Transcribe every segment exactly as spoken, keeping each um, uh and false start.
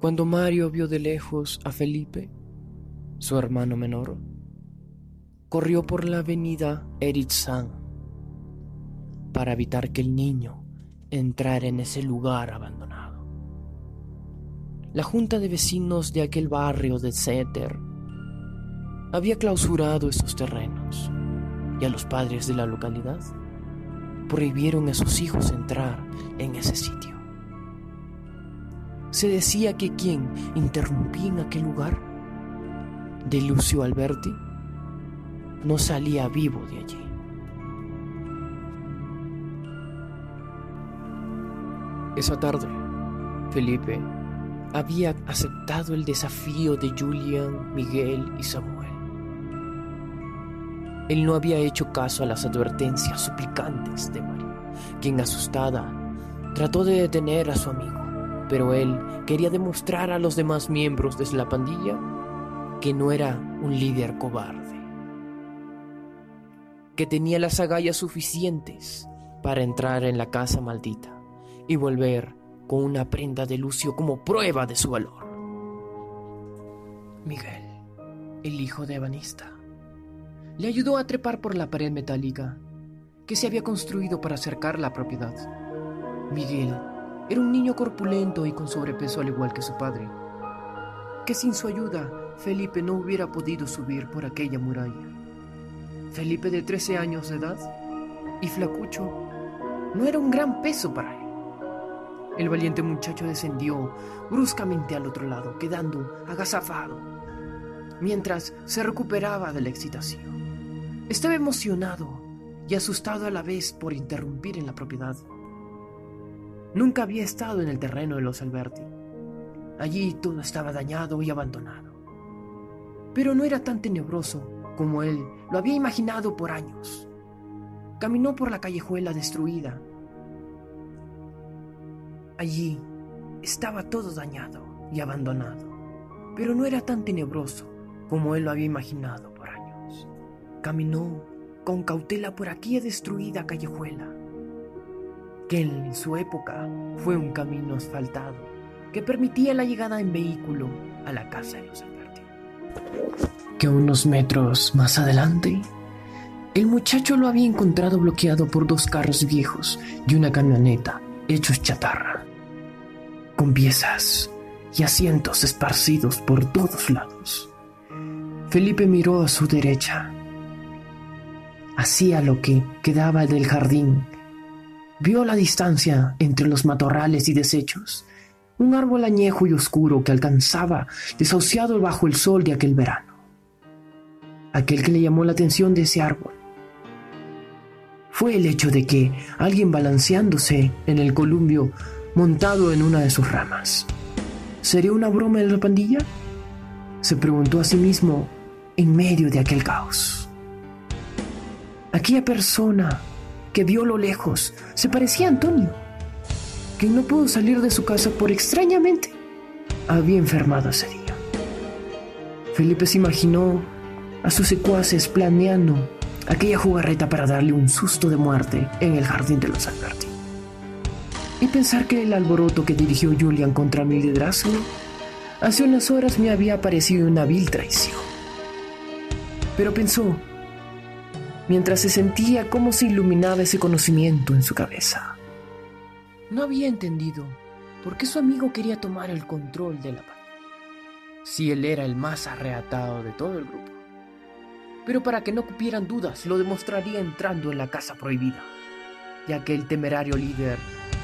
cuando Mario vio de lejos a Felipe, su hermano menor, corrió por la avenida Eritzan para evitar que el niño entrara en ese lugar abandonado. La junta de vecinos de aquel barrio de Setter había clausurado esos terrenos y a los padres de la localidad prohibieron a sus hijos entrar en ese sitio. Se decía que quien interrumpía en aquel lugar de Lucio Alberti no salía vivo de allí. Esa tarde, Felipe había aceptado el desafío de Julián, Miguel y Samuel. Él no había hecho caso a las advertencias suplicantes de María, quien asustada trató de detener a su amigo, pero él quería demostrar a los demás miembros de la pandilla que no era un líder cobarde, que tenía las agallas suficientes para entrar en la casa maldita y volver con una prenda de Lucio como prueba de su valor. Miguel, el hijo de Ebanista, le ayudó a trepar por la pared metálica que se había construido para cercar la propiedad. Miguel era un niño corpulento y con sobrepeso al igual que su padre, que sin su ayuda Felipe no hubiera podido subir por aquella muralla. Felipe, de trece años de edad y flacucho, no era un gran peso para él. El valiente muchacho descendió bruscamente al otro lado, quedando agazapado, mientras se recuperaba de la excitación. Estaba emocionado y asustado a la vez por interrumpir en la propiedad. Nunca había estado en el terreno de los Alberti. Allí todo estaba dañado y abandonado. Pero no era tan tenebroso como él lo había imaginado por años. Caminó por la callejuela destruida. Allí estaba todo dañado y abandonado, pero no era tan tenebroso como él lo había imaginado por años. Caminó con cautela por aquella destruida callejuela, que en su época fue un camino asfaltado que permitía la llegada en vehículo a la casa de los Alberti. Que unos metros más adelante, el muchacho lo había encontrado bloqueado por dos carros viejos y una camioneta hechos chatarra, con piezas y asientos esparcidos por todos lados. Felipe miró a su derecha, hacia lo que quedaba del jardín. Vio la distancia entre los matorrales y desechos, un árbol añejo y oscuro que alcanzaba, desahuciado bajo el sol de aquel verano. Aquel que le llamó la atención de ese árbol fue el hecho de que alguien, balanceándose en el columpio montado en una de sus ramas. ¿Sería una broma de la pandilla?, se preguntó a sí mismo en medio de aquel caos. Aquella persona que vio lo lejos se parecía a Antonio, quien no pudo salir de su casa por extrañamente había enfermado ese día. Felipe se imaginó a sus secuaces planeando aquella jugarreta para darle un susto de muerte en el jardín de los Alberti. Y pensar que el alboroto que dirigió Julián contra mi liderazgo hace unas horas me había parecido una vil traición. Pero pensó, mientras se sentía cómo se iluminaba ese conocimiento en su cabeza. No había entendido por qué su amigo quería tomar el control de la pandilla, si él era el más arrebatado de todo el grupo. Pero para que no cupieran dudas, lo demostraría entrando en la casa prohibida, ya que el temerario líder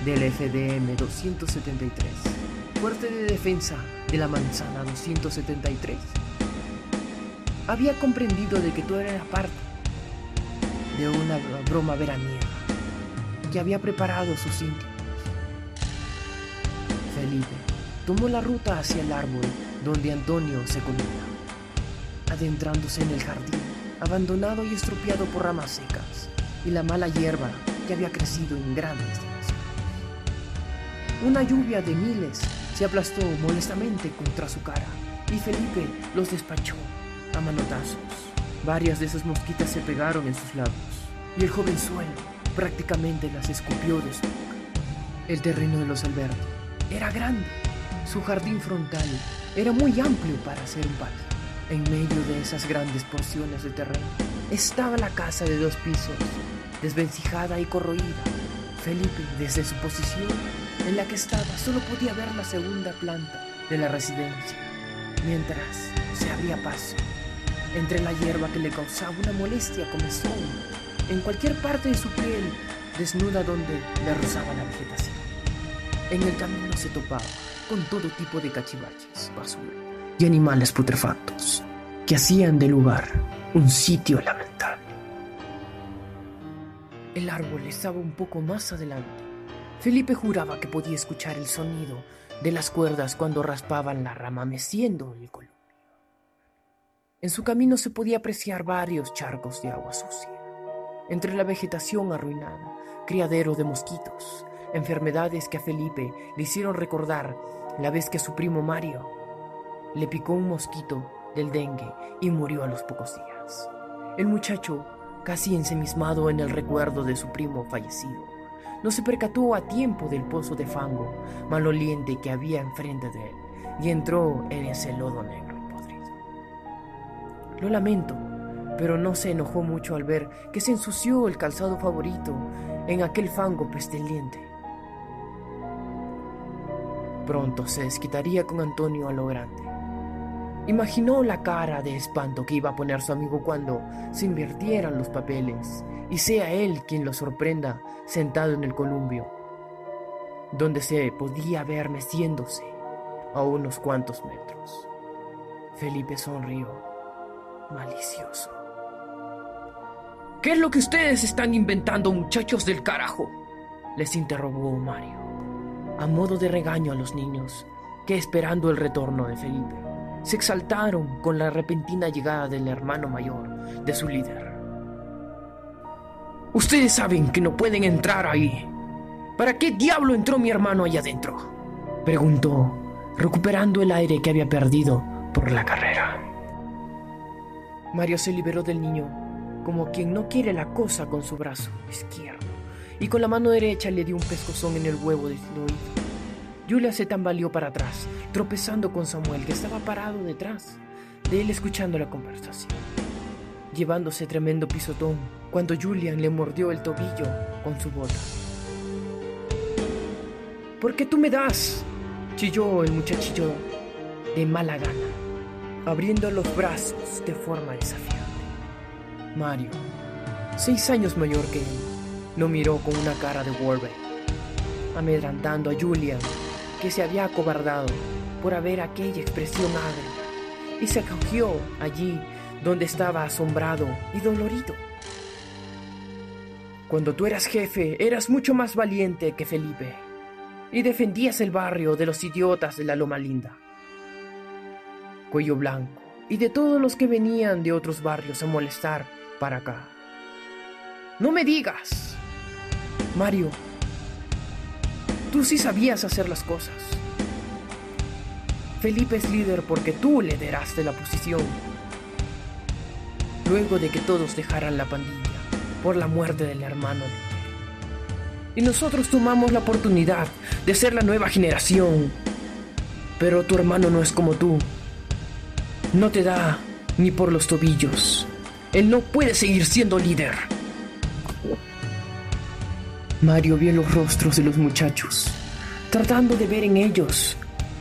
del F D M doscientos setenta y tres, fuerte de defensa de la manzana doscientos setenta y tres, había comprendido de que todo era parte de una broma veraniega que había preparado sus íntimos. Felipe tomó la ruta hacia el árbol donde Antonio se colgaba, adentrándose en el jardín, abandonado y estropeado por ramas secas y la mala hierba que había crecido en grandes dimensiones. Una lluvia de miles se aplastó molestamente contra su cara y Felipe los despachó a manotazos. Varias de esas mosquitas se pegaron en sus labios y el jovenzuelo prácticamente las escupió de su boca. El terreno de los Alberti era grande Su jardín frontal era muy amplio para ser un patio. En medio de esas grandes porciones de terreno estaba la casa de dos pisos, desvencijada y corroída. Felipe, desde su posición en la que estaba, solo podía ver la segunda planta de la residencia, mientras se abría paso entre la hierba que le causaba una molestia comezón en cualquier parte de su piel desnuda donde le rozaba la vegetación. En el camino se topaba con todo tipo de cachivaches, basura y animales putrefactos que hacían del lugar un sitio lamentable. El árbol estaba un poco más adelante. Felipe juraba que podía escuchar el sonido de las cuerdas cuando raspaban la rama meciendo el columpio. En su camino se podía apreciar varios charcos de agua sucia, entre la vegetación arruinada, criadero de mosquitos, enfermedades que a Felipe le hicieron recordar la vez que a su primo Mario le picó un mosquito del dengue y murió a los pocos días. El muchacho, casi ensimismado en el recuerdo de su primo fallecido, no se percató a tiempo del pozo de fango maloliente que había enfrente de él y entró en ese lodo negro y podrido. Lo lamento, pero no se enojó mucho al ver que se ensució el calzado favorito en aquel fango pestilente. Pronto se desquitaría con Antonio a lo grande. Imaginó la cara de espanto que iba a poner su amigo cuando se invirtieran los papeles y sea él quien lo sorprenda sentado en el columbio, donde se podía ver meciéndose a unos cuantos metros. Felipe sonrió, malicioso. «¿Qué es lo que ustedes están inventando, muchachos del carajo?», les interrogó Mario, a modo de regaño a los niños, que esperando el retorno de Felipe, se exaltaron con la repentina llegada del hermano mayor de su líder. «Ustedes saben que no pueden entrar ahí. ¿Para qué diablo entró mi hermano allá adentro?», preguntó, recuperando el aire que había perdido por la carrera. Mario se liberó del niño, como quien no quiere la cosa, con su brazo izquierdo, y con la mano derecha le dio un pescozón en el huevo desnudo. Julia se tambaleó para atrás, tropezando con Samuel, que estaba parado detrás de él escuchando la conversación, llevándose tremendo pisotón cuando Julian le mordió el tobillo con su bota. «¿Por qué tú me das?», chilló el muchachillo de mala gana, abriendo los brazos de forma desafiante. Mario, seis años mayor que él, lo miró con una cara de Wolverine, amedrantando a Julian, que se había acobardado por haber aquella expresión agria, y se acogió allí donde estaba asombrado y dolorido. «Cuando tú eras jefe, eras mucho más valiente que Felipe, y defendías el barrio de los idiotas de la Loma Linda. Cuello Blanco, y de todos los que venían de otros barrios a molestar para acá». «¡No me digas, Mario! Tú sí sabías hacer las cosas. Felipe es líder porque tú le deraste la posición, luego de que todos dejaran la pandilla por la muerte del hermano de él. Y nosotros tomamos la oportunidad de ser la nueva generación. Pero tu hermano no es como tú. No te da ni por los tobillos. Él no puede seguir siendo líder». Mario vio los rostros de los muchachos, tratando de ver en ellos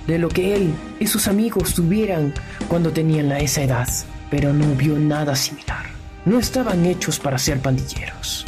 de lo que él y sus amigos tuvieran cuando tenían a esa edad, pero no vio nada similar. No estaban hechos para ser pandilleros.